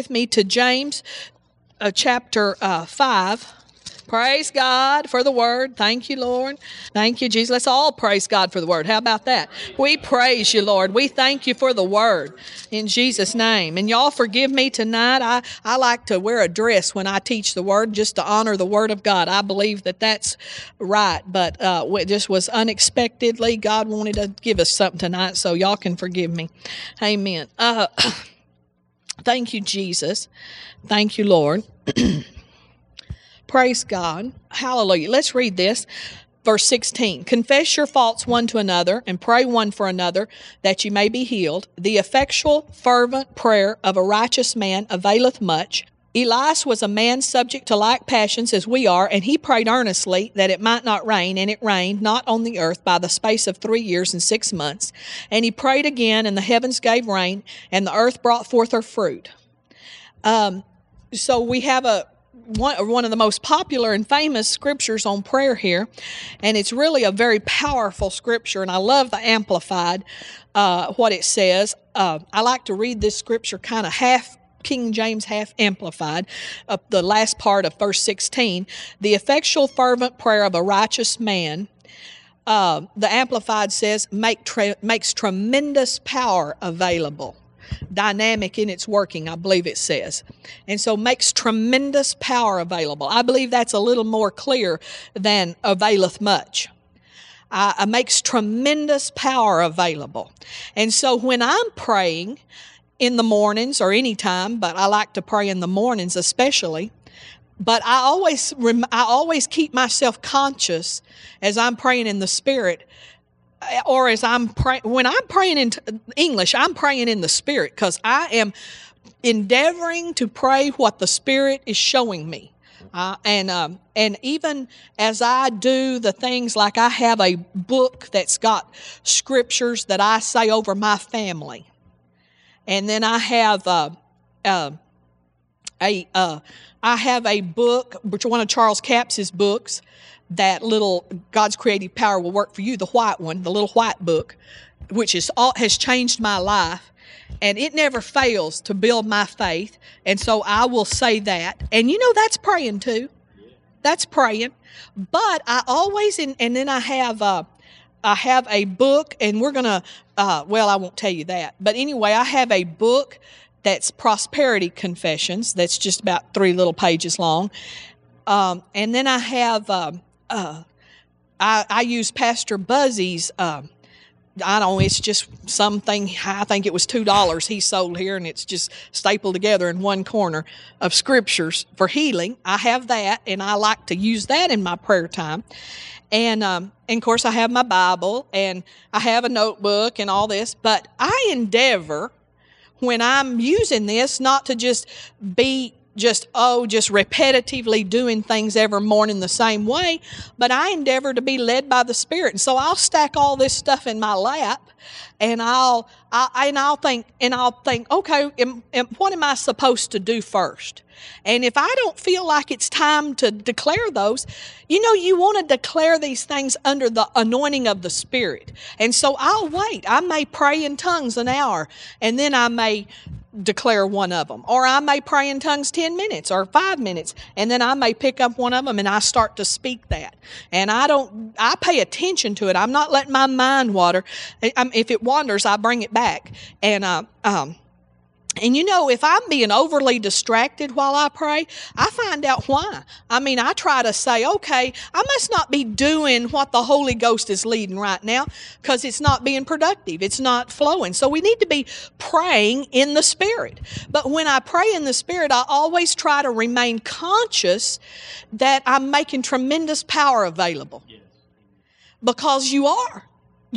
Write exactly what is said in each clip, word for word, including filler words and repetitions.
with me to James uh, chapter uh, five. Praise God for the Word. Thank you, Lord. Thank you, Jesus. Let's all praise God for the Word. How about that? We praise you, Lord. We thank you for the Word in Jesus' name. And y'all forgive me tonight. I, I like to wear a dress when I teach the Word just to honor the Word of God. I believe that that's right. But uh, it just was unexpectedly. God wanted to give us something tonight, so y'all can forgive me. Amen. Uh, thank you, Jesus. Thank you, Lord. Praise God. Hallelujah. Let's read this. Verse sixteen. Confess your faults one to another and pray one for another that you may be healed. The effectual, fervent prayer of a righteous man availeth much. Elias was a man subject to like passions as we are, and he prayed earnestly that it might not rain, and it rained not on the earth by the space of three years and six months. And he prayed again, and the heavens gave rain, and the earth brought forth her fruit. Um, so we have a One, one of the most popular and famous scriptures on prayer here, and it's really a very powerful scripture, and I love the Amplified, uh, what it says. Uh, I like to read this scripture kind of half King James, half Amplified, uh, the last part of verse sixteen. The effectual, fervent prayer of a righteous man, uh, the Amplified says, make tre- makes tremendous power available. Dynamic in its working, I believe it says. And so makes tremendous power available. I believe that's a little more clear than availeth much. Uh, makes tremendous power available. And so when I'm praying in the mornings or any time, but I like to pray in the mornings especially, but I always, rem- I always keep myself conscious as I'm praying in the Spirit. Or as I'm praying, when I'm praying in t- English, I'm praying in the Spirit, because I am endeavoring to pray what the Spirit is showing me. Uh, and um, and even as I do the things, like I have a book that's got scriptures that I say over my family. And then I have uh, uh, a uh, I have a book, which one of Charles Capps' books, that little God's Creative Power Will Work for You, the white one, the little white book, which is all, has changed my life, and it never fails to build my faith. And so I will say that, and you know, that's praying too. That's praying. But I always, and, and then I have uh, I have a book, and we're gonna uh, well, I won't tell you that, but anyway, I have a book that's Prosperity Confessions. That's just about three little pages long, um, and then I have. Um, Uh, I, I use Pastor Buzzy's, um, I don't know, it's just something, I think it was two dollars he sold here, and it's just stapled together in one corner of scriptures for healing. I have that, and I like to use that in my prayer time. And, um, and of course, I have my Bible, and I have a notebook and all this, but I endeavor when I'm using this not to just be just, oh, just repetitively doing things every morning the same way, but I endeavor to be led by the Spirit. And so I'll stack all this stuff in my lap, and I'll, I, and I'll think, and I'll think, okay, am, am, what am I supposed to do first? And if I don't feel like it's time to declare those, you know, you want to declare these things under the anointing of the Spirit. And so I'll wait. I may pray in tongues an hour, and then I may declare one of them, or I may pray in tongues ten minutes or five minutes, and then I may pick up one of them and I start to speak that, and I don't I pay attention to it. I'm not letting my mind wander. If it wanders, I bring it back. And uh, um and you know, if I'm being overly distracted while I pray, I find out why. I mean, I try to say, okay, I must not be doing what the Holy Ghost is leading right now, because it's not being productive. It's not flowing. So we need to be praying in the Spirit. But when I pray in the Spirit, I always try to remain conscious that I'm making tremendous power available. Yes. Because you are.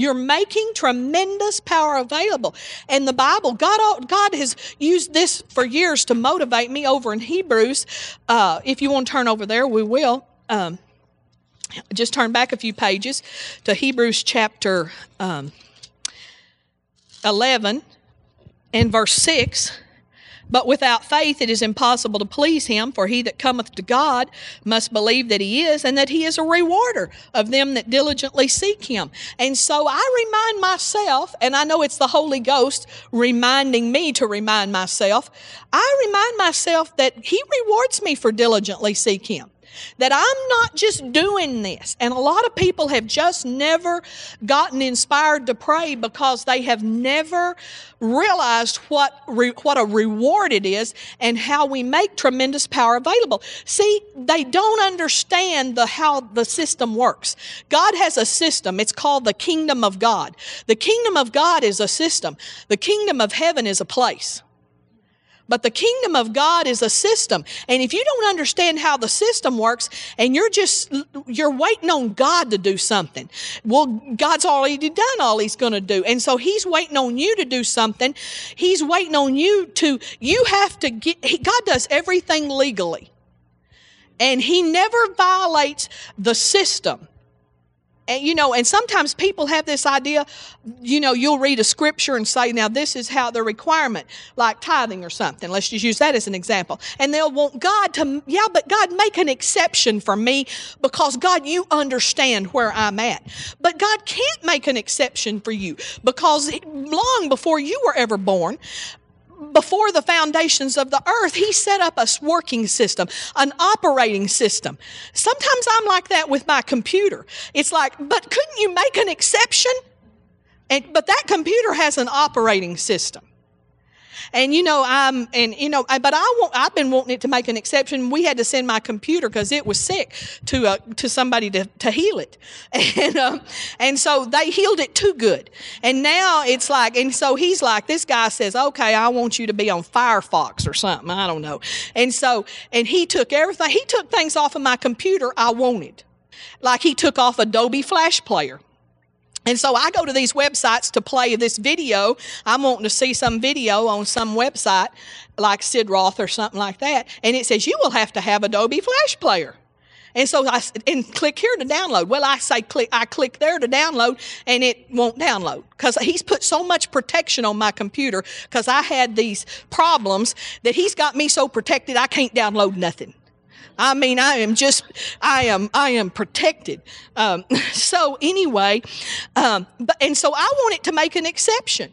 You're making tremendous power available. And the Bible, God God has used this for years to motivate me over in Hebrews. Uh, if you want to turn over there, we will. Um, just turn back a few pages to Hebrews chapter um, eleven and verse six. But without faith it is impossible to please him, for he that cometh to God must believe that he is, and that he is a rewarder of them that diligently seek him. And so I remind myself, and I know it's the Holy Ghost reminding me to remind myself, I remind myself that he rewards me for diligently seek him. That I'm not just doing this. And a lot of people have just never gotten inspired to pray because they have never realized what re, what a reward it is and how we make tremendous power available. See, they don't understand the how the system works. God has a system. It's called the kingdom of God. The kingdom of God is a system. The kingdom of heaven is a place. But the kingdom of God is a system. And if you don't understand how the system works and you're just, you're waiting on God to do something, well, God's already done all he's going to do. And so he's waiting on you to do something. He's waiting on you to, you have to get, he, God does everything legally. And he never violates the system. And, you know, and sometimes people have this idea, you know, you'll read a scripture and say, now this is how the requirement, like tithing or something. Let's just use that as an example. And they'll want God to, yeah, but God, make an exception for me because, God, you understand where I'm at. But God can't make an exception for you because long before you were ever born, before the foundations of the earth, he set up a working system, an operating system. Sometimes I'm like that with my computer. It's like, but couldn't you make an exception? And, but that computer has an operating system. And, you know, I'm, and, you know, I, but I want, I've been wanting it to make an exception. We had to send my computer because it was sick to, uh, to somebody to, to heal it. And, um, and so they healed it too good. And now it's like, and so he's like, this guy says, okay, I want you to be on Firefox or something. I don't know. And so, and he took everything, he took things off of my computer I wanted. Like he took off Adobe Flash Player. And so I go to these websites to play this video. I'm wanting to see some video on some website like Sid Roth or something like that. And it says, you will have to have Adobe Flash Player. And so I and click here to download. Well, I say click, I click there to download and it won't download because he's put so much protection on my computer because I had these problems that he's got me so protected I can't download nothing. I mean, I am just, I am, I am protected. Um, so anyway, um, but, and so I want it to make an exception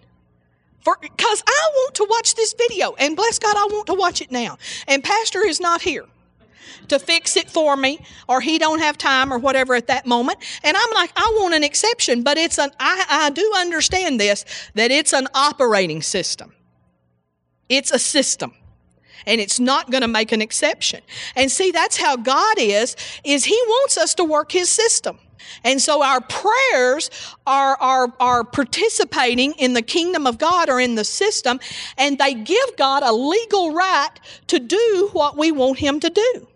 for, because I want to watch this video and bless God, I want to watch it now. And Pastor is not here to fix it for me, or he don't have time or whatever at that moment. And I'm like, I want an exception, but it's an, I, I do understand this, that it's an operating system. It's a system. And it's not going to make an exception. And see, that's how God is, is he wants us to work his system. And so our prayers are, are, are participating in the kingdom of God or in the system, and they give God a legal right to do what we want him to do.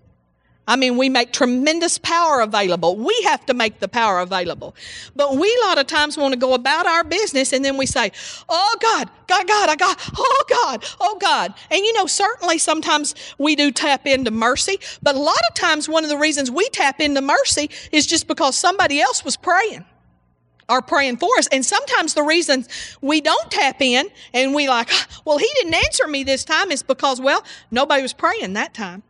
I mean, we make tremendous power available. We have to make the power available. But we a lot of times want to go about our business and then we say, oh God, God, God, I got, oh God, oh God. And you know, certainly sometimes we do tap into mercy, but a lot of times one of the reasons we tap into mercy is just because somebody else was praying or praying for us. And sometimes the reason we don't tap in and we like, well, he didn't answer me this time is because, well, nobody was praying that time.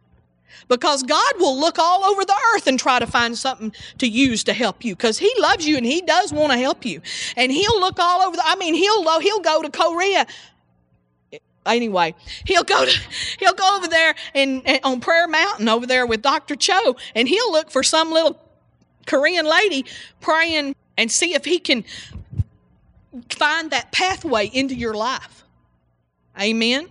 Because God will look all over the earth and try to find something to use to help you. Because he loves you and he does want to help you. And he'll look all over the, I mean, he'll, he'll go to Korea. Anyway, he'll go to, he'll go over there and, and on Prayer Mountain over there with Doctor Cho. And he'll look for some little Korean lady praying and see if he can find that pathway into your life. Amen.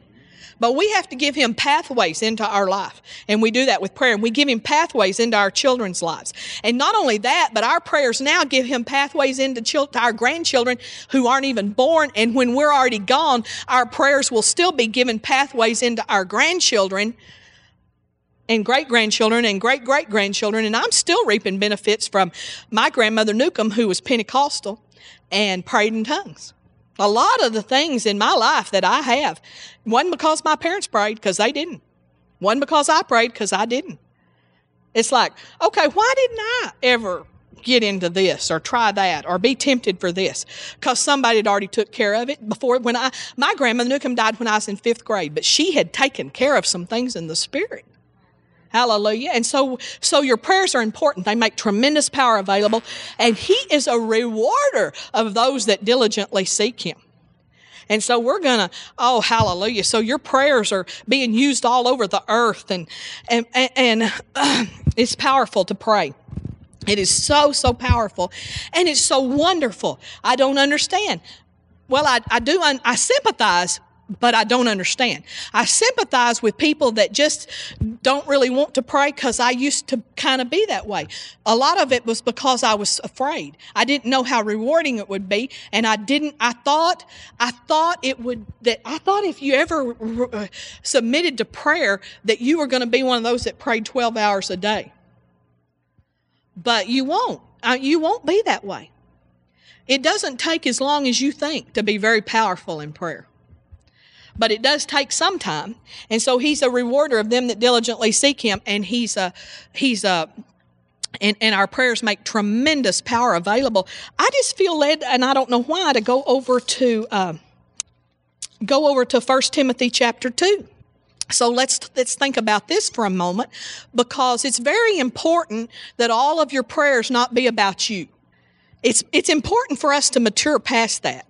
But we have to give him pathways into our life. And we do that with prayer. And we give him pathways into our children's lives. And not only that, but our prayers now give him pathways into chil- to our grandchildren who aren't even born. And when we're already gone, our prayers will still be given pathways into our grandchildren and great-grandchildren and great-great-grandchildren. And I'm still reaping benefits from my grandmother Newcomb, who was Pentecostal and prayed in tongues. A lot of the things in my life that I have, one because my parents prayed because they didn't. One because I prayed because I didn't. It's like, okay, why didn't I ever get into this or try that or be tempted for this because somebody had already took care of it before. When I, my grandmother Newcomb died when I was in fifth grade, but she had taken care of some things in the spirit. Hallelujah. And so, so your prayers are important. They make tremendous power available. And he is a rewarder of those that diligently seek him. And so we're going to, oh, hallelujah. So your prayers are being used all over the earth, and, and, and, and uh, it's powerful to pray. It is so, so powerful, and it's so wonderful. I don't understand. Well, I, I do. I, I sympathize, but I don't understand. I sympathize with people that just don't really want to pray, because I used to kind of be that way. A lot of it was because I was afraid. I didn't know how rewarding it would be, and I didn't. I thought, I thought it would. That I thought if you ever uh, submitted to prayer, that you were going to be one of those that prayed twelve hours a day. But you won't. Uh, you won't be that way. It doesn't take as long as you think to be very powerful in prayer. But it does take some time. And so he's a rewarder of them that diligently seek him. And he's a, he's a, and, and our prayers make tremendous power available. I just feel led, and I don't know why, to go over to, um, go over to First Timothy chapter two. So let's let's think about this for a moment, because it's very important that all of your prayers not be about you. It's it's important for us to mature past that.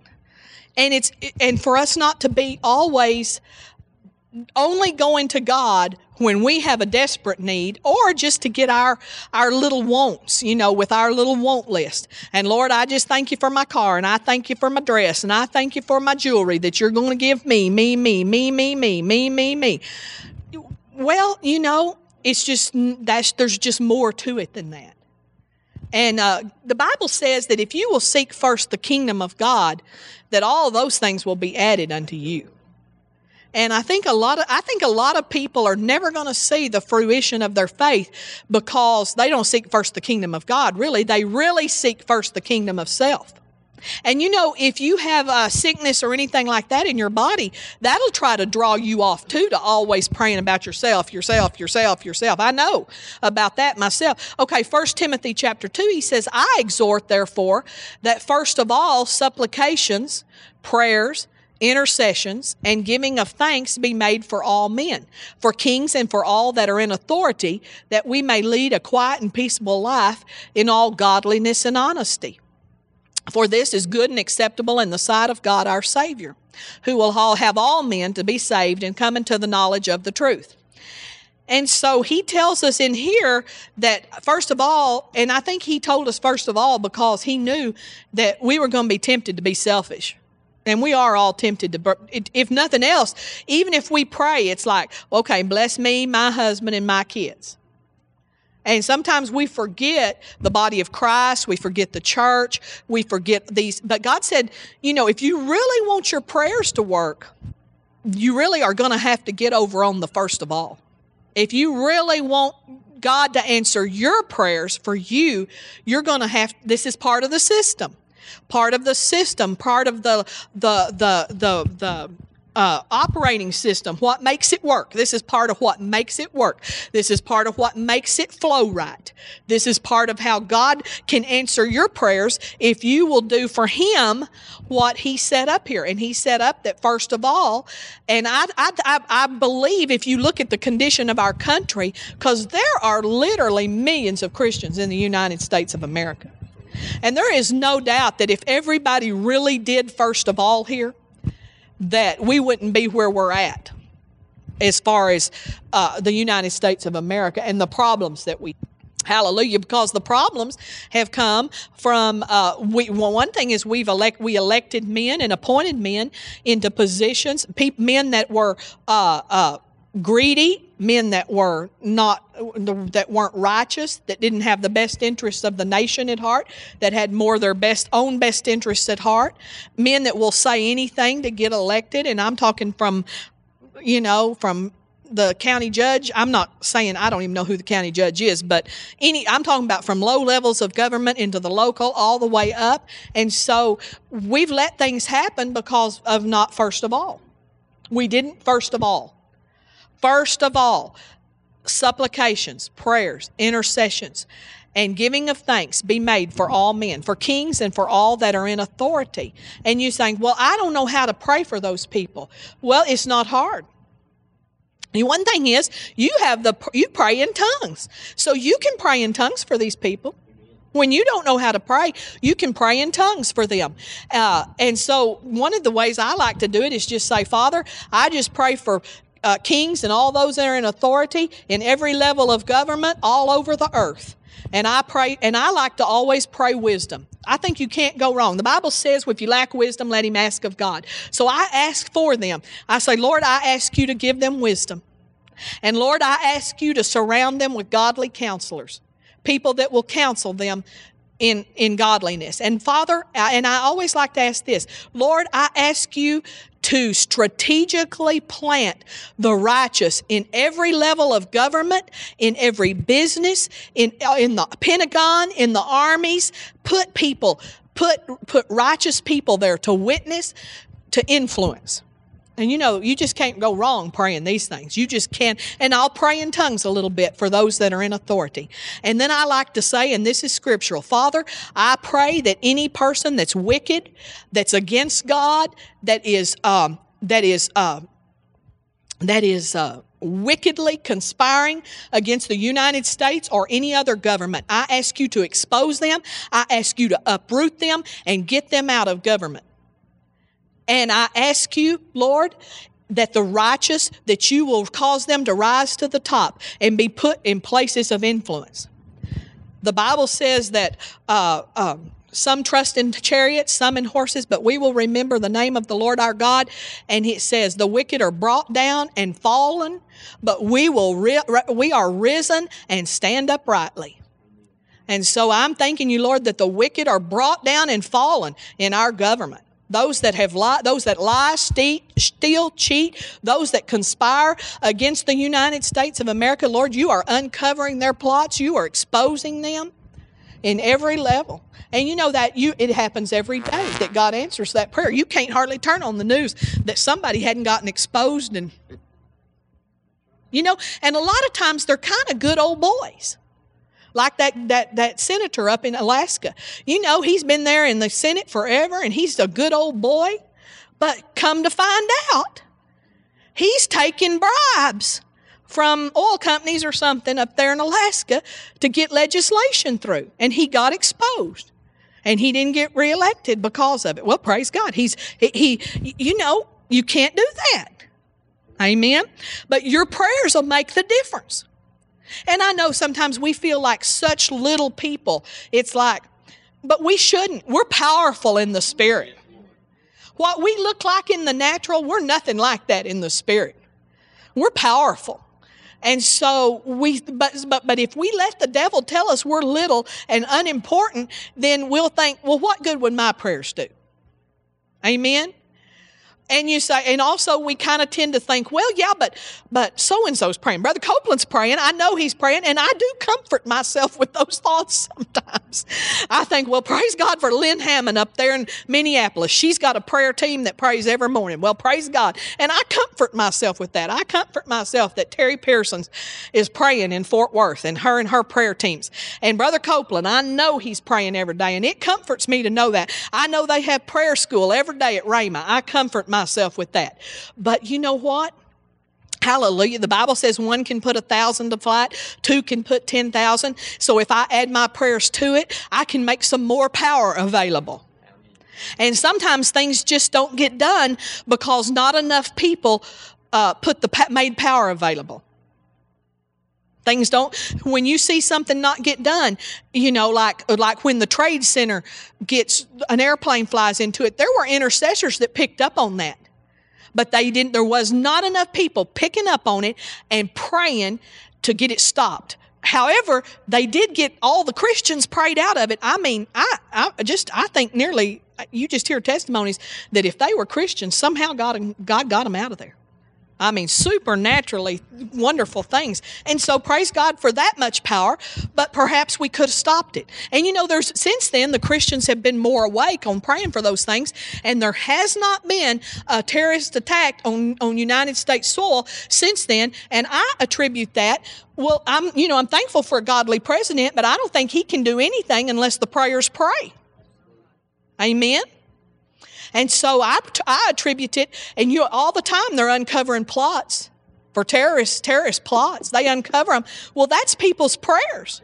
And it's and for us not to be always only going to God when we have a desperate need, or just to get our, our little wants, you know, with our little want list. And Lord, I just thank you for my car, and I thank you for my dress, and I thank you for my jewelry that you're going to give me, me, me, me, me, me, me, me, me. Well, you know, it's just, that's, there's just more to it than that. And uh, the Bible says that if you will seek first the kingdom of God, that all those things will be added unto you. And I think a lot of I think a lot of people are never going to see the fruition of their faith because they don't seek first the kingdom of God. Really, they really seek first the kingdom of self. And you know, if you have a sickness or anything like that in your body, that'll try to draw you off too, to always praying about yourself, yourself, yourself, yourself. I know about that myself. Okay, First Timothy chapter two, he says, I exhort, therefore, that first of all supplications, prayers, intercessions, and giving of thanks be made for all men, for kings and for all that are in authority, that we may lead a quiet and peaceable life in all godliness and honesty. For this is good and acceptable in the sight of God our Savior, who will all have all men to be saved and come into the knowledge of the truth. And so he tells us in here that first of all, and I think he told us first of all because he knew that we were going to be tempted to be selfish. And we are all tempted to, if nothing else, even if we pray, it's like, okay, bless me, my husband, and my kids. And sometimes we forget the body of Christ, we forget the church, we forget these. But God said, you know, if you really want your prayers to work, you really are going to have to get over on the first of all. If you really want God to answer your prayers for you, you're going to have, this is part of the system. Part of the system, part of the the the the the uh, operating system. What makes it work? This is part of what makes it work. This is part of what makes it flow right. This is part of how God can answer your prayers if you will do for Him what He set up here. And He set up that first of all. And I I I, I believe if you look at the condition of our country, because there are literally millions of Christians in the United States of America. And there is no doubt that if everybody really did first of all here, that we wouldn't be where we're at as far as uh, the United States of America and the problems that we, hallelujah, because the problems have come from, uh, we, well, one thing is we've elect, we elected men and appointed men into positions, pe- men that were uh, uh, greedy, men that were not, that weren't righteous, that didn't have the best interests of the nation at heart, that had more their best own best interests at heart, men that will say anything to get elected. And I'm talking from, you know, from the county judge. I'm not saying, I don't even know who the county judge is, but any, I'm talking about from low levels of government into the local all the way up. And so we've let things happen because of not first of all. We didn't first of all. First of all, supplications, prayers, intercessions. and giving of thanks be made for all men, for kings and for all that are in authority. And you saying, well, I don't know how to pray for those people. Well, it's not hard. And one thing is, you have the you pray in tongues. So you can pray in tongues for these people. When you don't know how to pray, you can pray in tongues for them. Uh, and so one of the ways I like to do it is just say, Father, I just pray for uh, kings and all those that are in authority in every level of government all over the earth. And I pray, and I like to always pray wisdom. I think you can't go wrong. The Bible says, if you lack wisdom, let him ask of God. So I ask for them. I say, Lord, I ask you to give them wisdom. And Lord, I ask you to surround them with godly counselors, people that will counsel them in, in godliness. And Father, and I always like to ask this, Lord, I ask you to strategically plant the righteous in every level of government, in every business, in, in the Pentagon, in the armies. Put people, put, put righteous people there to witness, to influence. And you know, you just can't go wrong praying these things. You just can't. And I'll pray in tongues a little bit for those that are in authority. And then I like to say, and this is scriptural, Father, I pray that any person that's wicked, that's against God, that is, um, that is, uh, that is, uh, wickedly conspiring against the United States or any other government, I ask you to expose them. I ask you to uproot them and get them out of government. And I ask you, Lord, that the righteous, that you will cause them to rise to the top and be put in places of influence. The Bible says that uh, uh, some trust in chariots, some in horses, but we will remember the name of the Lord our God. And it says, the wicked are brought down and fallen, but we will ri- we are risen and stand uprightly. And so I'm thanking you, Lord, that the wicked are brought down and fallen in our government. Those that have lie, those that lie, steal, steal, cheat, those that conspire against the United States of America, Lord, you are uncovering their plots. You are exposing them in every level. And you know that you it happens every day that God answers that prayer. You can't hardly turn on the news that somebody hadn't gotten exposed. And, you know, and a lot of times they're kind of good old boys. Like that, that that senator up in Alaska. You know, he's been there in the Senate forever, and he's a good old boy. But come to find out, he's taking bribes from oil companies or something up there in Alaska to get legislation through. And he got exposed. And he didn't get reelected because of it. Well, praise God. He's he, he you know, you can't do that. Amen. But your prayers will make the difference. And I know sometimes we feel like such little people. It's like, but we shouldn't. We're powerful in the spirit. What we look like in the natural, we're nothing like that in the spirit. We're powerful. And so we, but, but, but if we let the devil tell us we're little and unimportant, then we'll think, well, what good would my prayers do? Amen. And you say, and also we kind of tend to think, well, yeah, but but so-and-so's praying. Brother Copeland's praying. I know he's praying. And I do comfort myself with those thoughts sometimes. I think, well, praise God for Lynn Hammond up there in Minneapolis. She's got a prayer team that prays every morning. Well, praise God. And I comfort myself with that. I comfort myself that Terry Pearson is praying in Fort Worth and her and her prayer teams. And Brother Copeland, I know he's praying every day. And it comforts me to know that. I know they have prayer school every day at Ramah. I comfort myself with that. But you know what? Hallelujah. The Bible says one can put a thousand to flight, two can put ten thousand. So if I add my prayers to it, I can make some more power available. And sometimes things just don't get done because not enough people uh, put the made power available. Things don't, when you see something not get done, you know, like, like when the Trade Center gets, an airplane flies into it, there were intercessors that picked up on that. But they didn't, there was not enough people picking up on it and praying to get it stopped. However, they did get all the Christians prayed out of it. I mean, I, I just, I think nearly, you just hear testimonies that if they were Christians, somehow God, God got them out of there. I mean, supernaturally wonderful things. And so praise God for that much power, but perhaps we could have stopped it. And you know, there's since then, the Christians have been more awake on praying for those things, and there has not been a terrorist attack on, on United States soil since then, and I attribute that. Well, I'm, you know, I'm thankful for a godly president, but I don't think he can do anything unless the prayers pray. Amen? And so I, I attribute it, and you all the time they're uncovering plots for terrorists, terrorist plots. They uncover them. Well, that's people's prayers.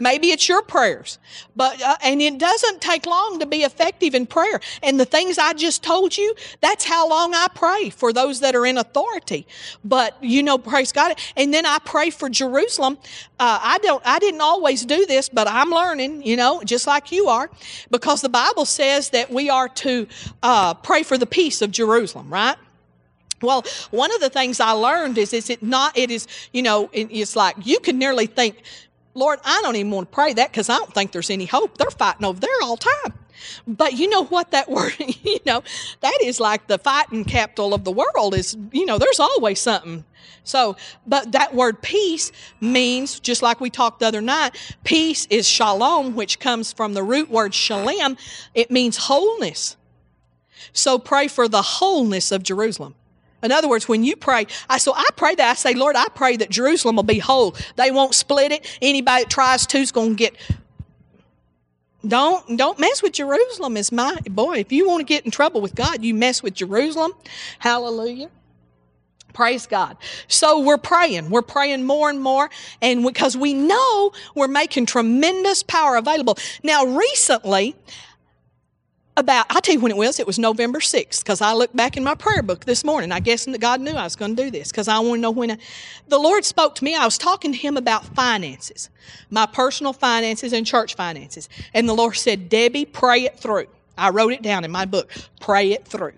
Maybe it's your prayers. but uh, And it doesn't take long to be effective in prayer. And the things I just told you, that's how long I pray for those that are in authority. But, you know, praise God. And then I pray for Jerusalem. Uh, I don't. I didn't always do this, but I'm learning, you know, just like you are, because the Bible says that we are to uh, pray for the peace of Jerusalem, right? Well, one of the things I learned is, is it not, it is, you know, it, it's like you can nearly think, Lord, I don't even want to pray that because I don't think there's any hope. They're fighting over there all the time. But you know what that word, you know, that is like the fighting capital of the world is, you know, there's always something. So, but that word peace means, just like we talked the other night, peace is shalom, which comes from the root word shalem. It means wholeness. So pray for the wholeness of Jerusalem. In other words, when you pray, I so I pray that, I say, Lord, I pray that Jerusalem will be whole. They won't split it. Anybody that tries to is going to get, don't, don't mess with Jerusalem is my, boy, if you want to get in trouble with God, you mess with Jerusalem. Hallelujah. Praise God. So we're praying. We're praying more and more, and because we know we're making tremendous power available. Now, recently, About, I'll tell you when it was, it was November sixth, because I looked back in my prayer book this morning. I guess God knew I was going to do this, because I want to know when I, the Lord spoke to me. I was talking to Him about finances, my personal finances and church finances. And the Lord said, Debbie, pray it through. I wrote it down in my book, pray it through.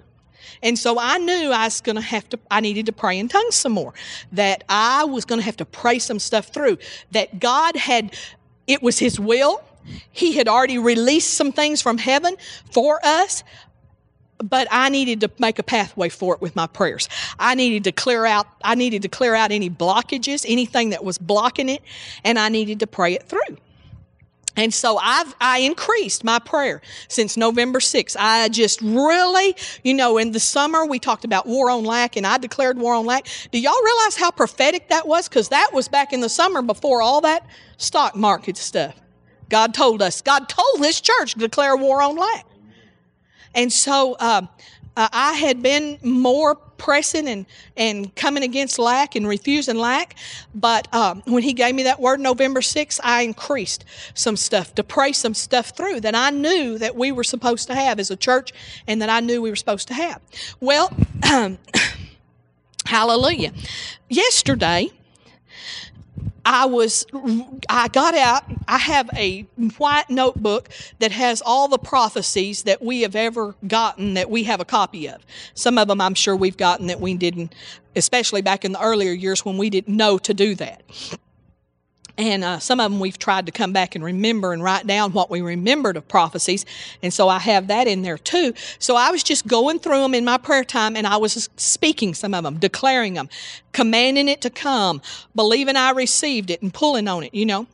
And so I knew I was going to have to, I needed to pray in tongues some more, that I was going to have to pray some stuff through, that God had, it was His will. He had already released some things from heaven for us, but I needed to make a pathway for it with my prayers. I needed to clear out, I needed to clear out any blockages, anything that was blocking it, and I needed to pray it through. And so I've, I increased my prayer since November sixth. I just really, you know, in the summer we talked about war on lack, and I declared war on lack. Do y'all realize how prophetic that was? Because that was back in the summer before all that stock market stuff. God told us, God told this church to declare war on lack. And so um, uh, I had been more pressing and, and coming against lack and refusing lack. But um, when He gave me that word November sixth, I increased some stuff to pray some stuff through that I knew that we were supposed to have as a church and that I knew we were supposed to have. Well, hallelujah. Yesterday, I was, I got out, I have a white notebook that has all the prophecies that we have ever gotten that we have a copy of. Some of them I'm sure we've gotten that we didn't, especially back in the earlier years when we didn't know to do that. And uh, some of them we've tried to come back and remember and write down what we remembered of prophecies. And so I have that in there too. So I was just going through them in my prayer time, and I was speaking some of them, declaring them, commanding it to come, believing I received it and pulling on it, you know.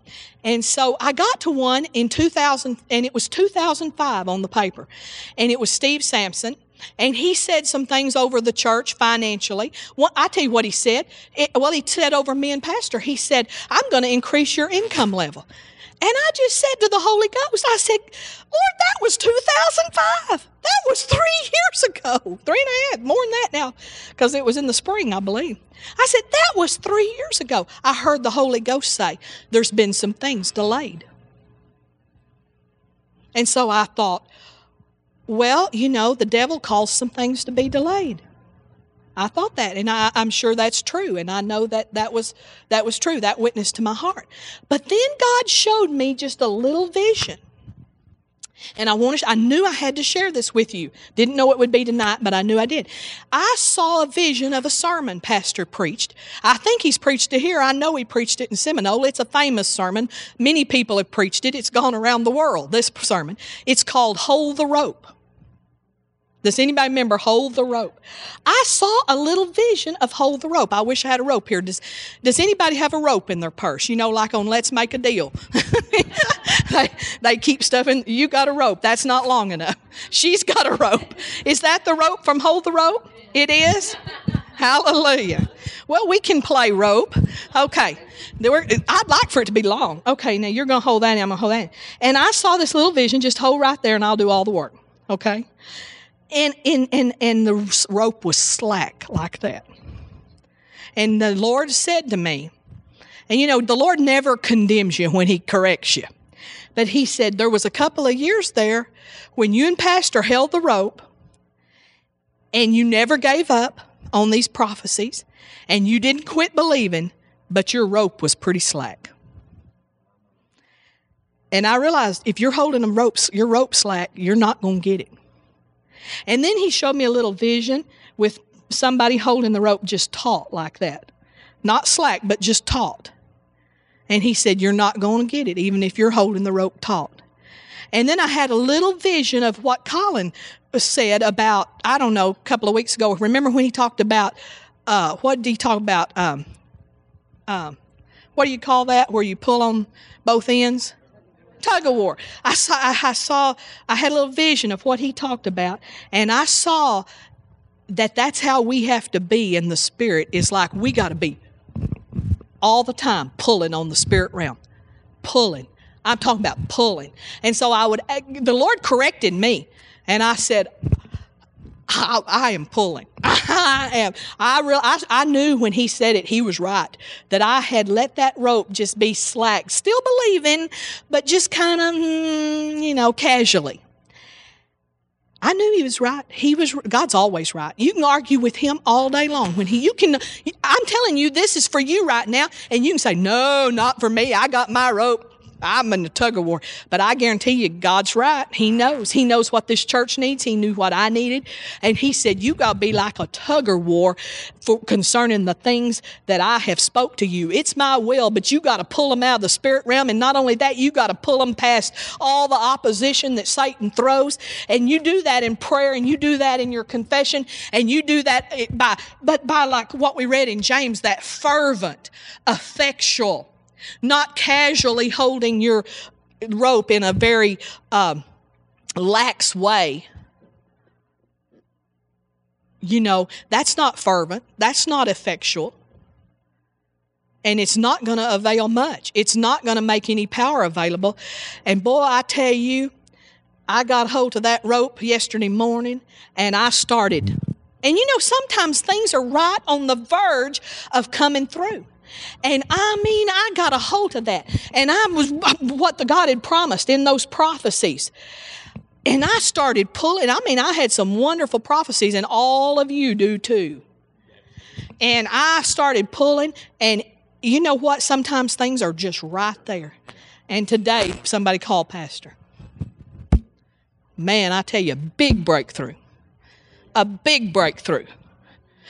And so I got to one in two thousand, and it was two thousand five on the paper. And it was Steve Sampson. And he said some things over the church financially. Well, I tell you what he said. It, well, he said over me and Pastor, he said, I'm going to increase your income level. And I just said to the Holy Ghost, I said, Lord, that was two thousand five. That was three years ago. Three and a half, more than that now, because it was in the spring, I believe. I said, that was three years ago. I heard the Holy Ghost say, there's been some things delayed. And so I thought, well, you know, the devil caused some things to be delayed. I thought that, and I, I'm sure that's true, and I know that that was, that was true, that witnessed to my heart. But then God showed me just a little vision, and I wanted, I knew I had to share this with you. Didn't know it would be tonight, but I knew I did. I saw a vision of a sermon Pastor preached. I think he's preached it here. I know he preached it in Seminole. It's a famous sermon. Many people have preached it. It's gone around the world, this sermon. It's called Hold the Rope. Does anybody remember Hold the Rope? I saw a little vision of Hold the Rope. I wish I had a rope here. Does, does anybody have a rope in their purse? You know, like on Let's Make a Deal. they, they keep stuff in. You got a rope. That's not long enough. She's got a rope. Is that the rope from Hold the Rope? It is? Hallelujah. Well, we can play rope. Okay. I'd like for it to be long. Okay, now you're going to hold that and I'm going to hold that in. And I saw this little vision. Just hold right there and I'll do all the work. Okay? And, and, and, and the rope was slack like that. And the Lord said to me, and you know, the Lord never condemns you when he corrects you. But he said, there was a couple of years there when you and Pastor held the rope and you never gave up on these prophecies and you didn't quit believing, but your rope was pretty slack. And I realized if you're holding them ropes, your rope slack, you're not going to get it. And then he showed me a little vision with somebody holding the rope just taut like that. Not slack, but just taut. And he said, you're not going to get it, even if you're holding the rope taut. And then I had a little vision of what Colin said about, I don't know, a couple of weeks ago. Remember when he talked about, uh, what did he talk about? Um, um, what do you call that, where you pull on both ends? Tug of war. I saw, I saw, I had a little vision of what he talked about, and I saw that that's how we have to be in the spirit. It's like we got to be all the time pulling on the spirit realm, pulling. I'm talking about pulling. And so I would, the Lord corrected me, and I said, I, I am pulling. I am. I, real, I I knew when he said it, he was right, that I had let that rope just be slack, still believing, but just kind of, you know, casually. I knew he was right. He was, God's always right. You can argue with him all day long. When he, you can, I'm telling you, this is for you right now. And you can say, no, not for me. I got my rope. I'm in the tug of war, but I guarantee you God's right. He knows. He knows what this church needs. He knew what I needed. And he said, you got to be like a tug of war for concerning the things that I have spoke to you. It's my will, but you got to pull them out of the spirit realm. And not only that, you got to pull them past all the opposition that Satan throws. And you do that in prayer, and you do that in your confession, and you do that by, but by like what we read in James, that fervent, effectual, not casually holding your rope in a very um, lax way. You know, that's not fervent. That's not effectual. And it's not going to avail much. It's not going to make any power available. And boy, I tell you, I got hold of that rope yesterday morning, and I started. And you know, sometimes things are right on the verge of coming through. And I mean, I got a hold of that. And I was what the God had promised in those prophecies. And I started pulling. I mean, I had some wonderful prophecies, and all of you do too. And I started pulling. And you know what? Sometimes things are just right there. And today, somebody called Pastor. Man, I tell you, a big breakthrough. A big breakthrough.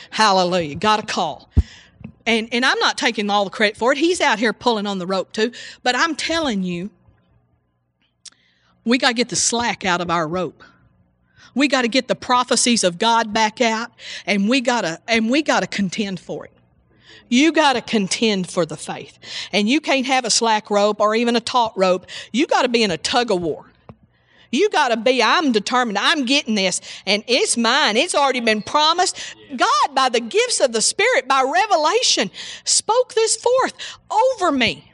Hallelujah. Got a call. And and I'm not taking all the credit for it. He's out here pulling on the rope too. But I'm telling you, we got to get the slack out of our rope. We got to get the prophecies of God back out, and we got to and we got to contend for it. You got to contend for the faith. And you can't have a slack rope or even a taut rope. You got to be in a tug of war. You got to be, I'm determined, I'm getting this, and it's mine. It's already been promised. God, by the gifts of the Spirit, by revelation, spoke this forth over me.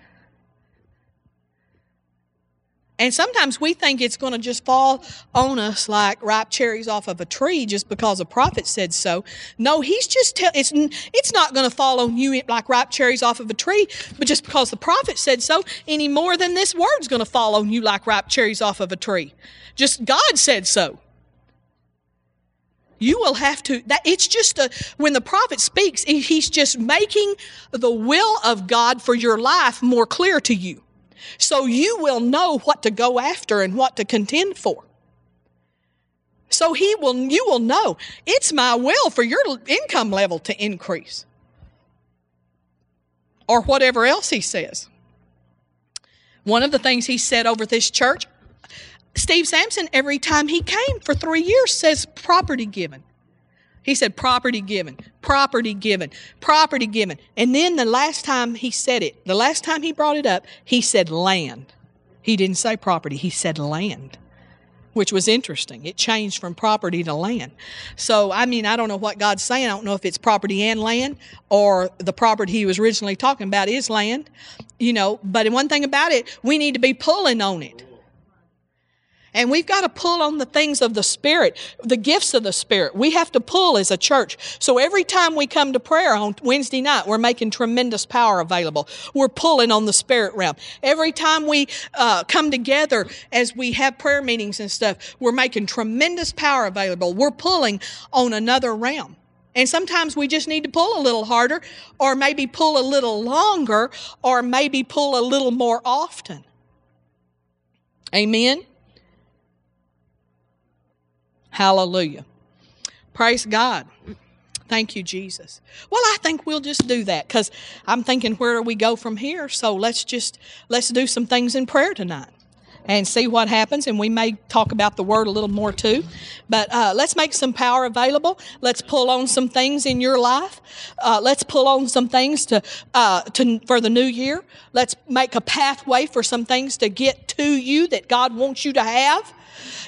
And sometimes we think it's going to just fall on us like ripe cherries off of a tree just because a prophet said so. No, he's just telling, it's, it's not going to fall on you like ripe cherries off of a tree, but just because the prophet said so, any more than this word's going to fall on you like ripe cherries off of a tree. Just God said so. You will have to, that, it's just a, when the prophet speaks, he's just making the will of God for your life more clear to you. So you will know what to go after and what to contend for. So he will, you will know, it's my will for your income level to increase. Or whatever else he says. One of the things he said over this church, Steve Sampson, every time he came for three years, says property given. He said property given, property given, property given. And then the last time he said it, the last time he brought it up, he said land. He didn't say property. He said land, which was interesting. It changed from property to land. So, I mean, I don't know what God's saying. I don't know if it's property and land or the property he was originally talking about is land, you know. But one thing about it, we need to be pulling on it. And we've got to pull on the things of the Spirit, the gifts of the Spirit. We have to pull as a church. So every time we come to prayer on Wednesday night, we're making tremendous power available. We're pulling on the Spirit realm. Every time we uh, come together as we have prayer meetings and stuff, we're making tremendous power available. We're pulling on another realm. And sometimes we just need to pull a little harder, or maybe pull a little longer, or maybe pull a little more often. Amen? Hallelujah. Praise God. Thank you, Jesus. Well, I think we'll just do that, because I'm thinking, where do we go from here? So let's just, let's do some things in prayer tonight and see what happens. And we may talk about the Word a little more too. But uh, let's make some power available. Let's pull on some things in your life. Uh, let's pull on some things to, uh, to for the new year. Let's make a pathway for some things to get to you that God wants you to have.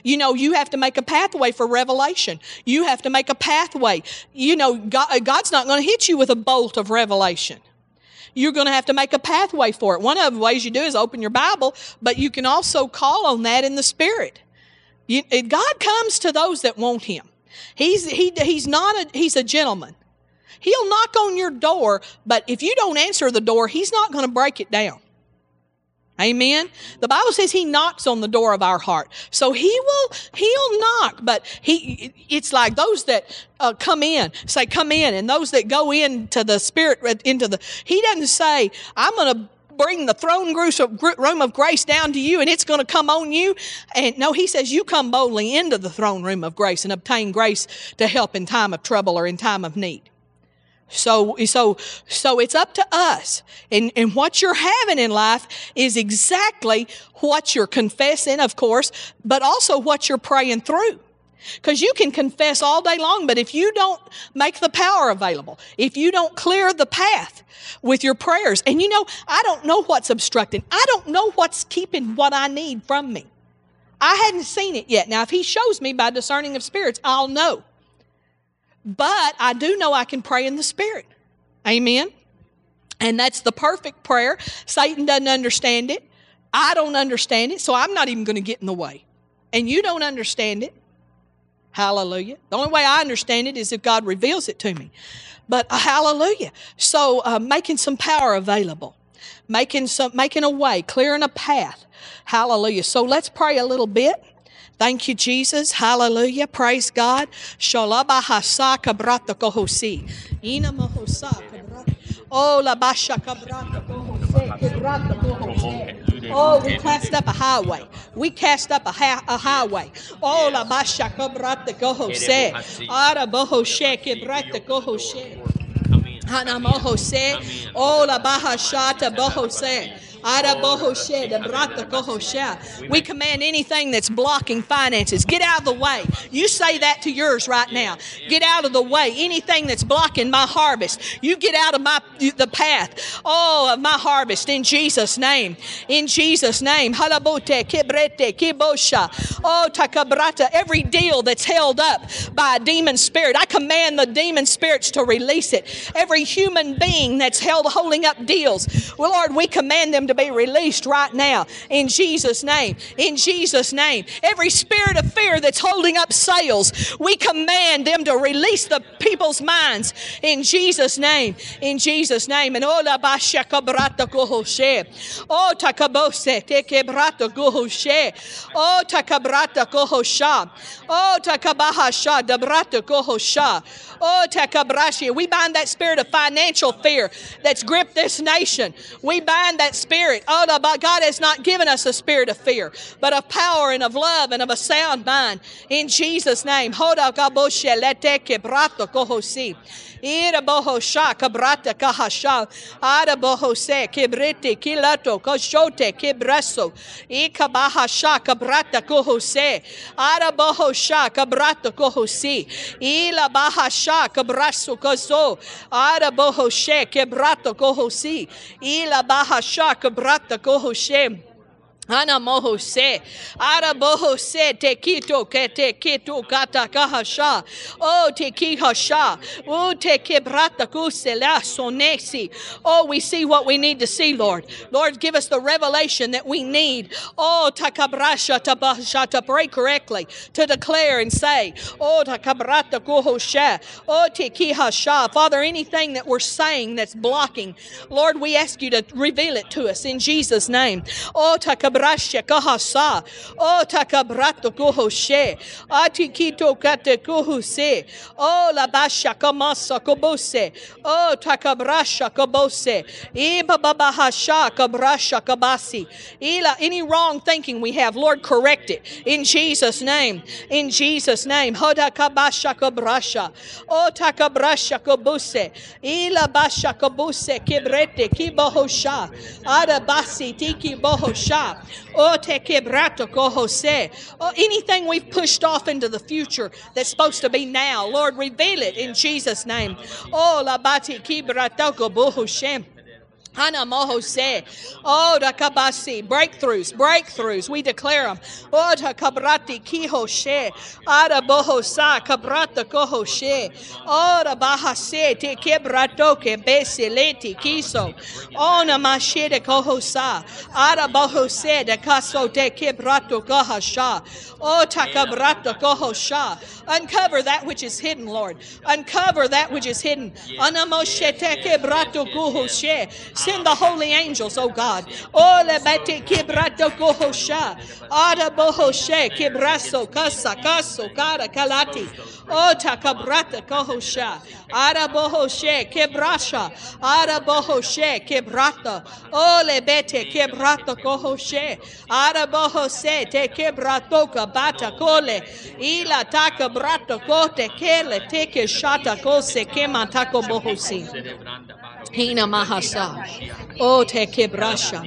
You know, you have to make a pathway for revelation. You have to make a pathway. You know, God, God's not going to hit you with a bolt of revelation. You're going to have to make a pathway for it. One of the ways you do is open your Bible, but you can also call on that in the Spirit. You, God comes to those that want Him. He's he, he's not a, he's a gentleman. He'll knock on your door, but if you don't answer the door, He's not going to break it down. Amen. The Bible says He knocks on the door of our heart. So He will, He'll knock, but He, it's like those that uh, come in, say, come in, and those that go into the Spirit, into the, He doesn't say, I'm going to bring the throne room of grace down to you and it's going to come on you. And no, He says, you come boldly into the throne room of grace and obtain grace to help in time of trouble or in time of need. So, so, so it's up to us. And, and what you're having in life is exactly what you're confessing, of course, but also what you're praying through. Because you can confess all day long, but if you don't make the power available, if you don't clear the path with your prayers, and you know, I don't know what's obstructing. I don't know what's keeping what I need from me. I hadn't seen it yet. Now, if He shows me by discerning of spirits, I'll know. But I do know I can pray in the Spirit. Amen. And that's the perfect prayer. Satan doesn't understand it. I don't understand it. So I'm not even going to get in the way. And you don't understand it. Hallelujah. The only way I understand it is if God reveals it to me. But uh, hallelujah. So uh, making some power available. Making some, making a way. Clearing a path. Hallelujah. So let's pray a little bit. Thank you, Jesus. Hallelujah. Praise God. Oh, we cast up a highway. We cast up a, ha- a highway. Oh, la basha kabrata kohose. Ara boho sheke brata kohose. Hanamohose. Oh, la baha shata bohose. We command anything that's blocking finances, get out of the way. You say that to yours right now. Get out of the way. Anything that's blocking my harvest, you get out of my the path. Oh, of my harvest in Jesus' name. In Jesus' name. Oh, takabrata. Every deal that's held up by a demon spirit, I command the demon spirits to release it. Every human being that's held holding up deals, well, Lord, we command them to be released right now in Jesus' name. In Jesus' name. Every spirit of fear that's holding up sales, we command them to release the people's minds in Jesus' name. In Jesus' name. And oh, la basha kabrata kohoshe. Oh, takabose tekebrata kohoshe. Oh, takabrata kohosha. Oh, takabahasha dabrata kohosha. Oh, takabrashi. We bind that spirit of financial fear that's gripped this nation. We bind that spirit spirit. Oh, God has not given us a spirit of fear, but of power and of love and of a sound mind. In Jesus' name. Ana moho se, ara boho se, te kito ke te kito kata kahasha, oh te kihasha, oh te kebrata kusela sonesi. Oh, we see what we need to see, Lord. Lord, give us the revelation that we need. Oh, takabrasha tabasha to pray correctly, to declare and say, oh takabrata kuhosha, oh te kihasha. Father, anything that we're saying that's blocking, Lord, we ask you to reveal it to us in Jesus' name. Oh takabrata. Brasha kahasa, oh takabrato kohoshe, atikito katekohuse, oh la basha kamasa kobose, oh takabrasha kobose, iba babahasha kabrasha kabasi, ila. Any wrong thinking we have, Lord, correct it in Jesus' name. In Jesus' name, hoda kabasha kabrasha, oh takabrasha kobose, ila basha kobose kebrete kibohosha, arabasi tiki bohosha. Oh, te quebrato kohose. Oh, anything we've pushed off into the future that's supposed to be now, Lord, reveal it in Jesus' name. Oh, la bati quebrato kohoshe. Hana moho se. Oh, da kabasi. Breakthroughs, breakthroughs. We declare them. Oh, da kabrati kiho she. Ada boho sa kabrata koho she. Oh, da baha se. Te kebrato ke besileti kiso. Oh, na mashe de koho sa. Ada boho se. De kaso te kebrato koha sha. Oh, ta kabrata koho sha. Uncover that which is hidden, Lord. Uncover that which is hidden. Ana moshe te kebrato koho she. Send the holy angels, oh God. Ole bate kibrato kohosha, ada bohoshe kibraso kasa kaso kara kalati, o takabrata kohosha, ada bohoshe kibrasha, ada bohoshe kibrata, ole bate kibrato kohoshe, ada bohose te kibrato kabata kole, ila takabrato kote kele teke shata kose kematako bohosi. Hina mahasa. O te kebrasha,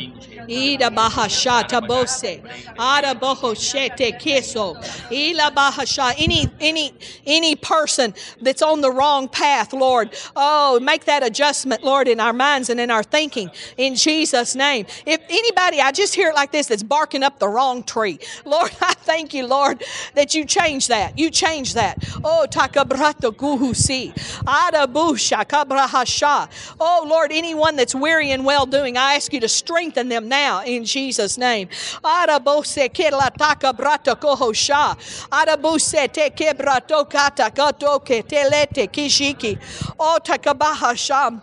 ida bahasha tabose, ada bohoshe te keso, ila bahasha. Any any any person that's on the wrong path, Lord, oh, make that adjustment, Lord, in our minds and in our thinking, in Jesus' name. If anybody, I just hear it like this, that's barking up the wrong tree, Lord, I thank you, Lord, that you change that. You change that. Oh takabrata guhusi, ada busha kabrahasha. Oh Lord, anyone that's weary and well-doing, I ask you to strengthen them now in Jesus' name. Arabose ke la taka brata kohosha. Arabose te ke brato kata kato ke telete kishiki. O takabaha sham.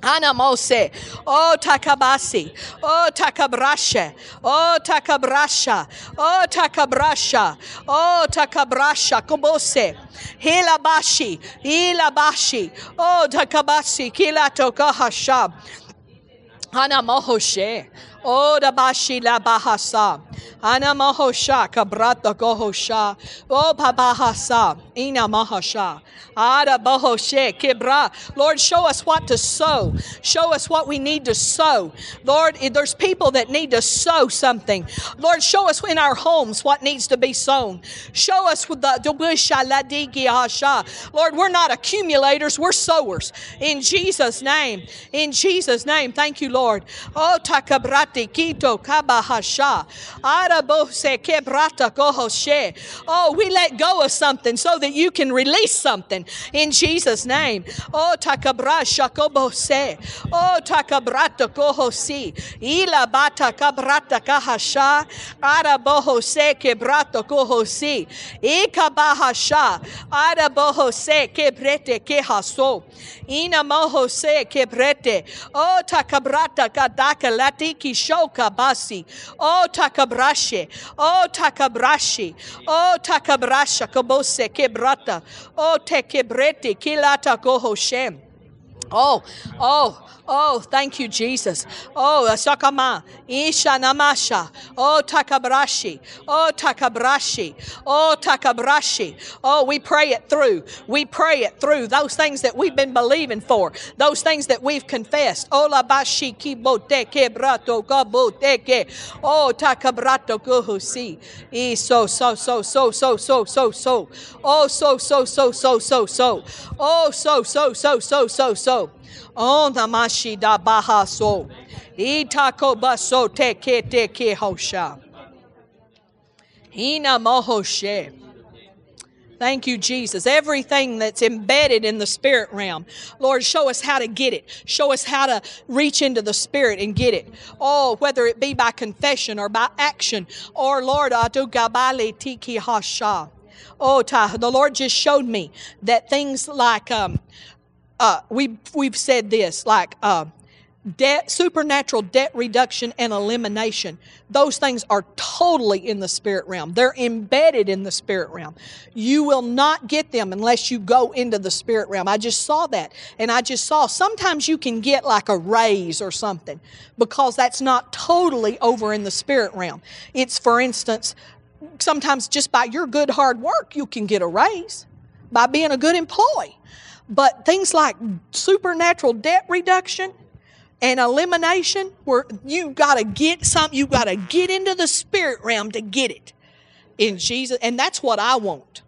Anamose, oh takabasi, oh takabrasha, oh takabrasha, oh takabrasha, oh takabrasha, kobose, hilabashi, hilabashi, oh takabasi, kilato kahashab, anamohoshe. Oh, da bashi la bahasa, ana mahosha kabrata kohosha, oh babahasa, ina mahasha, ada bohoshe kibra. Lord, show us what to sow. Show us what we need to sow. Lord, if there's people that need to sow something, Lord, show us in our homes what needs to be sown. Show us with the dubusha ladigi hasha. Lord, we're not accumulators, we're sowers. In Jesus' name, in Jesus' name, thank you, Lord. Oh, takabra. Oh, we let go of something so that you can release something in Jesus' name. Oh, takabrasha kobose. Oh, takabrata kohosi. Ila bata kabrata kahasha. Ara bohose kebrato kohosi. Ika bahasha. Ara bohose kebrete kehaso. Ina mohose kebrete. Oh, takabrata kadaka latiki. Shoka basi, oh takabrashe, oh takabrashi, oh takabrasha kabose kebrata, oh tekebrete kilata kohoshem. Oh, oh. Oh, thank you, Jesus. Oh, Asakama, Isha Namasha, Oh, Takabrashi, Oh, Takabrashi, Oh, Takabrashi. Oh, we pray it through. We pray it through. Those things that we've been believing for, those things that we've confessed. Oh, Labashi, Kibote, Kebrato, Gaboteke, Oh, Takabrato, Guhusi, E so, so, so, so, so, so, so, so, Oh, so, so, so, so, so, so, Oh, so, so, so, so, so, so. On the Mashida Baha so Itako Baso teke teke hosha. Hina mohoshe. Thank you, Jesus. Everything that's embedded in the spirit realm. Lord, show us how to get it. Show us how to reach into the spirit and get it. Oh, whether it be by confession or by action. Or, Lord, atu gabale tiki hasha. Oh, ta, the Lord just showed me that things like... um. Uh, we, we've said this, like uh, debt, supernatural debt reduction and elimination. Those things are totally in the spirit realm. They're embedded in the spirit realm. You will not get them unless you go into the spirit realm. I just saw that. And I just saw sometimes you can get like a raise or something because that's not totally over in the spirit realm. It's, for instance, sometimes just by your good hard work, you can get a raise by being a good employee. But things like supernatural debt reduction and elimination, where you got to get some, you got to get into the spirit realm to get it in Jesus. And that's what I want.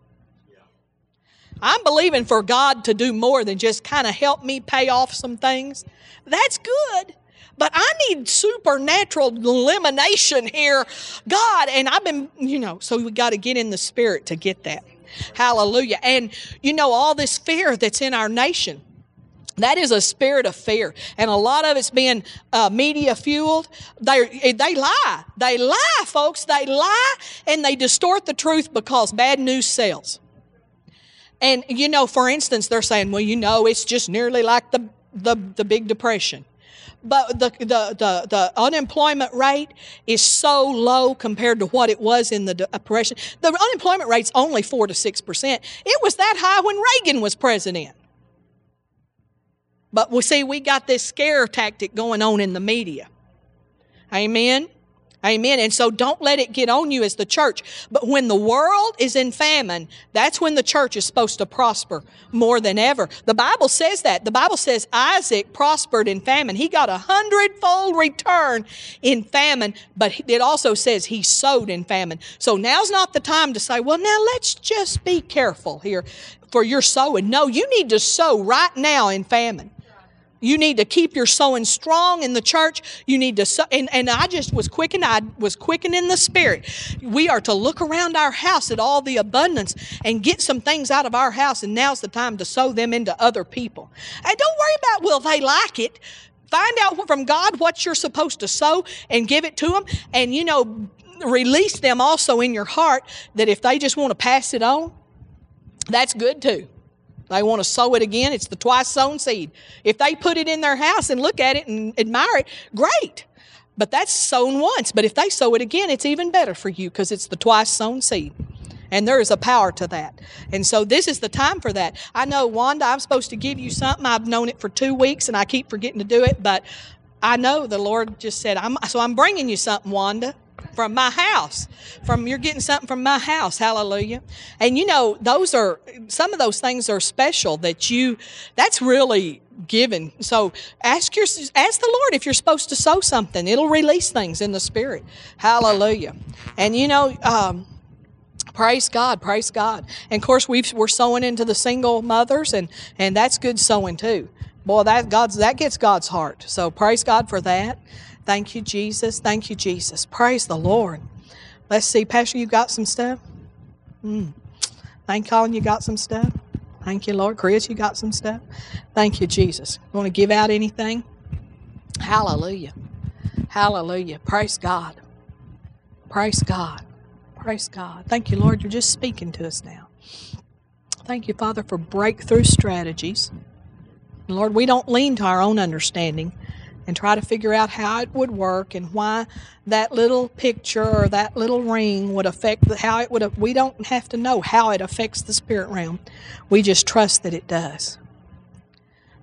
I'm believing for God to do more than just kind of help me pay off some things. That's good. But I need supernatural elimination here, God. And I've been, you know, so we got to get in the spirit to get that. Hallelujah. And, you know, all this fear that's in our nation, that is a spirit of fear. And a lot of it's being uh, media fueled. They, they lie. They lie, folks. They lie and they distort the truth because bad news sells. And, you know, for instance, they're saying, well, you know, it's just nearly like the, the, the Big Depression. But the, the, the, the unemployment rate is so low compared to what it was in the Depression. The unemployment rate's only four to six percent. It was that high when Reagan was president. But we see, we got this scare tactic going on in the media. Amen? Amen. And so don't let it get on you as the church. But when the world is in famine, that's when the church is supposed to prosper more than ever. The Bible says that. The Bible says Isaac prospered in famine. He got a hundredfold return in famine, but it also says he sowed in famine. So now's not the time to say, well, now let's just be careful here for your sowing. No, you need to sow right now in famine. You need to keep your sowing strong in the church. You need to sow. And, and I just was quickened. I was quickened in the spirit. We are to look around our house at all the abundance and get some things out of our house. And now's the time to sow them into other people. And don't worry about, will they like it? Find out from God what you're supposed to sow and give it to them. And, you know, release them also in your heart that if they just want to pass it on, that's good too. They want to sow it again. It's the twice sown seed. If they put it in their house and look at it and admire it, great. But that's sown once. But if they sow it again, it's even better for you because it's the twice sown seed. And there is a power to that. And so this is the time for that. I know, Wanda, I'm supposed to give you something. I've known it for two weeks and I keep forgetting to do it. But I know the Lord just said, I'm, so I'm bringing you something, Wanda. From my house, from you're getting something from my house. Hallelujah. And you know, those are, some of those things are special that you, that's really given. So ask your, ask the Lord if you're supposed to sow something. It'll release things in the spirit. Hallelujah. And you know, um, praise God, praise God. And of course we've, we're sowing into the single mothers and, and that's good sowing too. Boy, that God's, that gets God's heart. So praise God for that. Thank you, Jesus. Thank you, Jesus. Praise the Lord. Let's see. Pastor, you got some stuff? Mm. Thank Colin, you got some stuff? Thank you, Lord. Chris, you got some stuff? Thank you, Jesus. Want to give out anything? Hallelujah. Hallelujah. Praise God. Praise God. Praise God. Thank you, Lord. You're just speaking to us now. Thank you, Father, for breakthrough strategies. Lord, we don't lean to our own understanding and try to figure out how it would work and why that little picture or that little ring would affect the, how it would. We don't have to know how it affects the spirit realm. We just trust that it does.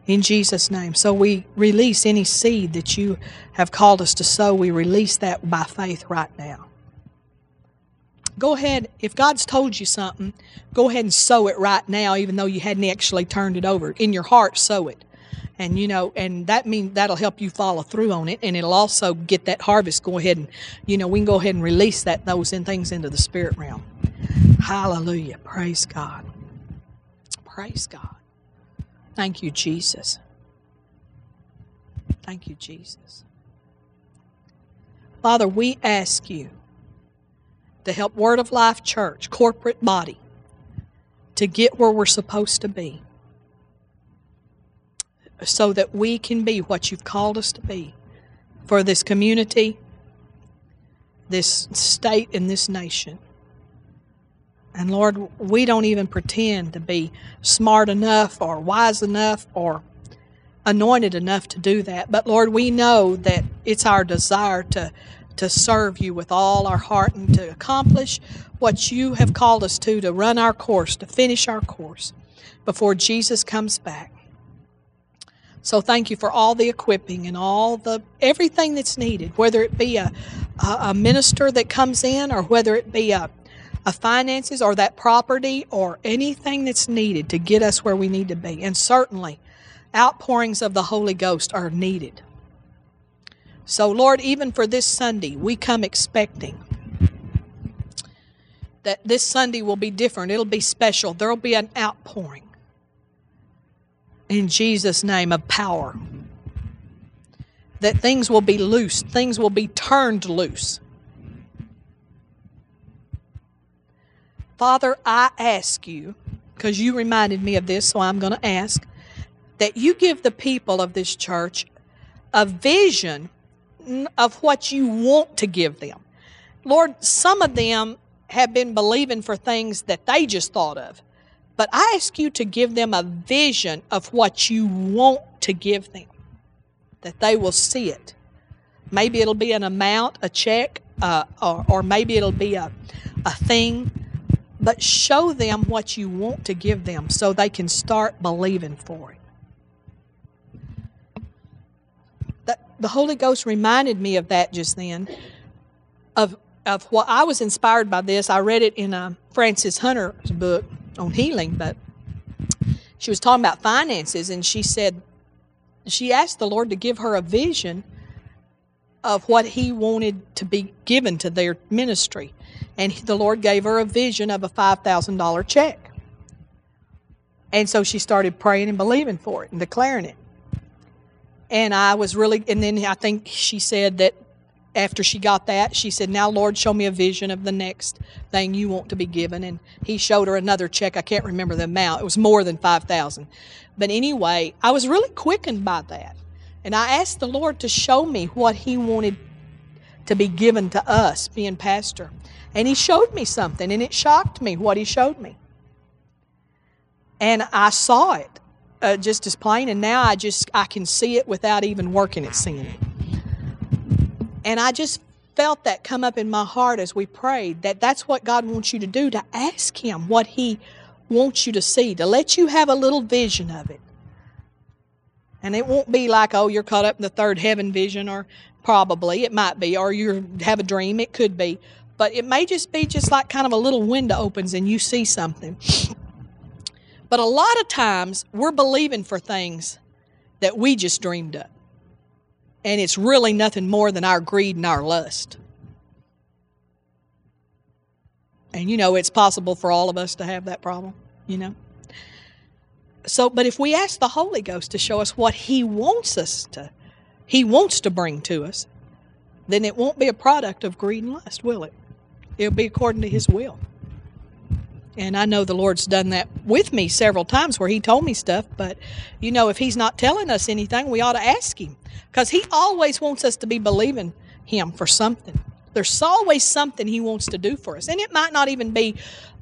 in Jesus' name. So we release any seed that you have called us to sow. We release that by faith right now. Go ahead. If God's told you something, go ahead and sow it right now, even though you hadn't actually turned it over. In your heart, sow it. And, you know, and that means that'll help you follow through on it. And it'll also get that harvest. Go ahead and, you know, we can go ahead and release that those and things into the spirit realm. Hallelujah. Praise God. Praise God. Thank you, Jesus. Thank you, Jesus. Father, we ask you to help Word of Life Church, corporate body, to get where we're supposed to be, so that we can be what you've called us to be for this community, this state, and this nation. And Lord, we don't even pretend to be smart enough or wise enough or anointed enough to do that. But Lord, we know that it's our desire to, to serve you with all our heart and to accomplish what you have called us to, to run our course, to finish our course before Jesus comes back. So thank you for all the equipping and all the everything that's needed, whether it be a, a, a minister that comes in or whether it be a, a finances or that property or anything that's needed to get us where we need to be. And certainly outpourings of the Holy Ghost are needed. So Lord, even for this Sunday, we come expecting that this Sunday will be different. It'll be special. There'll be an outpouring, in Jesus' name, of power, that things will be loosed, things will be turned loose. Father, I ask you, because you reminded me of this, so I'm going to ask, that you give the people of this church a vision of what you want to give them. Lord, some of them have been believing for things that they just thought of. But I ask you to give them a vision of what you want to give them, that they will see it. Maybe it'll be an amount, a check, uh, or, or maybe it'll be a, a thing. But show them what you want to give them so they can start believing for it. The, the Holy Ghost reminded me of that just then, of, of what I was inspired by this. I read it in uh, Frances Hunter's book on healing, but she was talking about finances, and she said she asked the Lord to give her a vision of what he wanted to be given to their ministry, and the Lord gave her a vision of a five thousand dollars check. And so she started praying and believing for it and declaring it. And I was really, and then I think she said that after she got that, she said, now, Lord, show me a vision of the next thing you want to be given. And he showed her another check. I can't remember the amount. It was more than five thousand dollars. But anyway, I was really quickened by that. And I asked the Lord to show me what he wanted to be given to us, being pastor. And he showed me something, and it shocked me what he showed me. And I saw it uh, just as plain, and now I just I can see it without even working at seeing it. And I just felt that come up in my heart as we prayed, that that's what God wants you to do, to ask him what he wants you to see, to let you have a little vision of it. And it won't be like, oh, you're caught up in the third heaven vision, or probably it might be, or you have a dream, it could be. But it may just be just like kind of a little window opens and you see something. But a lot of times we're believing for things that we just dreamed up. And it's really nothing more than our greed and our lust. And, you know, it's possible for all of us to have that problem, you know. So, but if we ask the Holy Ghost to show us what he wants us to, he wants to bring to us, then it won't be a product of greed and lust, will it? It'll be according to his will. And I know the Lord's done that with me several times where he told me stuff. But, you know, if he's not telling us anything, we ought to ask him. Because he always wants us to be believing him for something. There's always something he wants to do for us. And it might not even be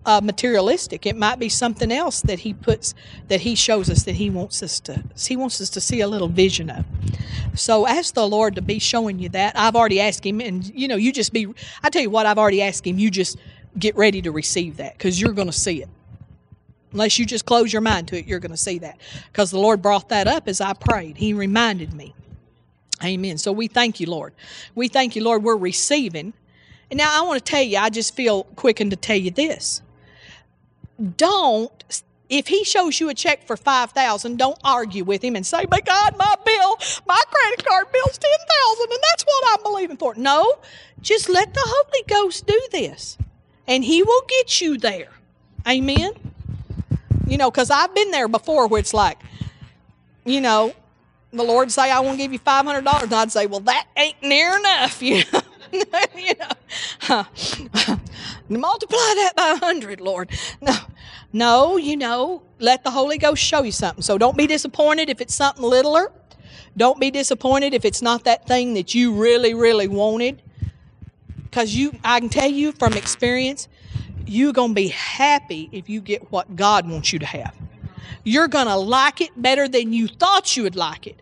uh, materialistic. It might be something else that he puts, that he shows us that he wants us to, he wants us to see a little vision of. So ask the Lord to be showing you that. I've already asked him. And, you know, you just be, I tell you what, I've already asked him. You just get ready to receive that, because you're going to see it. Unless you just close your mind to it, you're going to see that. Because the Lord brought that up as I prayed. He reminded me. Amen. So we thank you, Lord. We thank you, Lord. We're receiving. And now I want to tell you, I just feel quickened to tell you this. Don't, if he shows you a check for five thousand dollars, don't argue with him and say, but God, my bill, my credit card bill's ten thousand dollars, and that's what I'm believing for. No, just let the Holy Ghost do this, and he will get you there. Amen? You know, because I've been there before where it's like, you know, the Lord say, I want to give you five hundred dollars, and I'd say, well, that ain't near enough, you know. You know, multiply that by a hundred, Lord. No, no, you know, let the Holy Ghost show you something. So don't be disappointed if it's something littler. Don't be disappointed if it's not that thing that you really, really wanted. Because you, I can tell you from experience, you're going to be happy if you get what God wants you to have. You're going to like it better than you thought you would like it.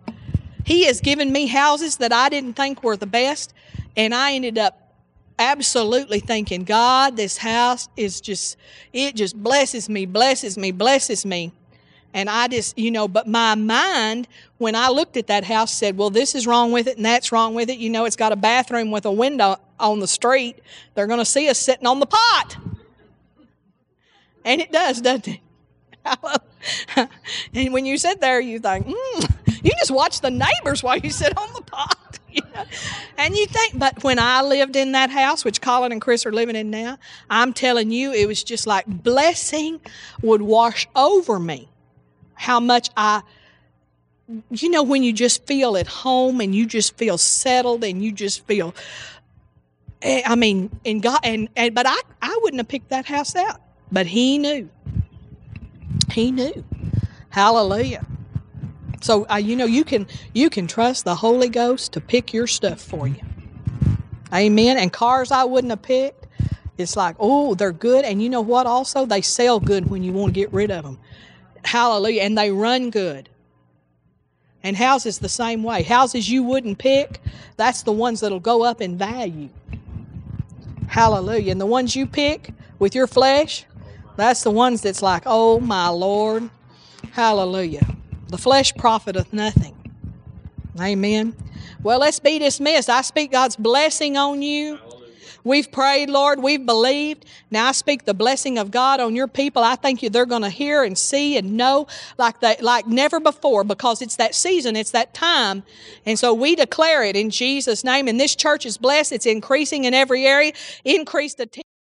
He has given me houses that I didn't think were the best. And I ended up absolutely thinking, God, this house is just, it just blesses me, blesses me, blesses me. And I just, you know, but my mind, when I looked at that house, said, well, this is wrong with it and that's wrong with it. You know, it's got a bathroom with a window on the street. They're going to see us sitting on the pot. And it does, doesn't it? And when you sit there, you think, mm, you just watch the neighbors while you sit on the pot. You know? And you think, but when I lived in that house, which Colin and Chris are living in now, I'm telling you, it was just like blessing would wash over me. How much I, you know, when you just feel at home and you just feel settled and you just feel, I mean, and God, and, and but I, I wouldn't have picked that house out. But he knew. He knew. Hallelujah. So, uh, you know, you can you can trust the Holy Ghost to pick your stuff for you. Amen. And cars I wouldn't have picked, it's like, oh, they're good. And you know what also? They sell good when you want to get rid of them. Hallelujah. And they run good. And houses the same way. Houses you wouldn't pick, that's the ones that'll go up in value. Hallelujah. And the ones you pick with your flesh, that's the ones that's like, oh, my Lord. Hallelujah. The flesh profiteth nothing. Amen. Well, let's be dismissed. I speak God's blessing on you. Hallelujah. We've prayed, Lord. We've believed. Now I speak the blessing of God on your people. I thank you they're going to hear and see and know like that, like never before, because it's that season. It's that time. And so we declare it in Jesus' name. And this church is blessed. It's increasing in every area. Increase the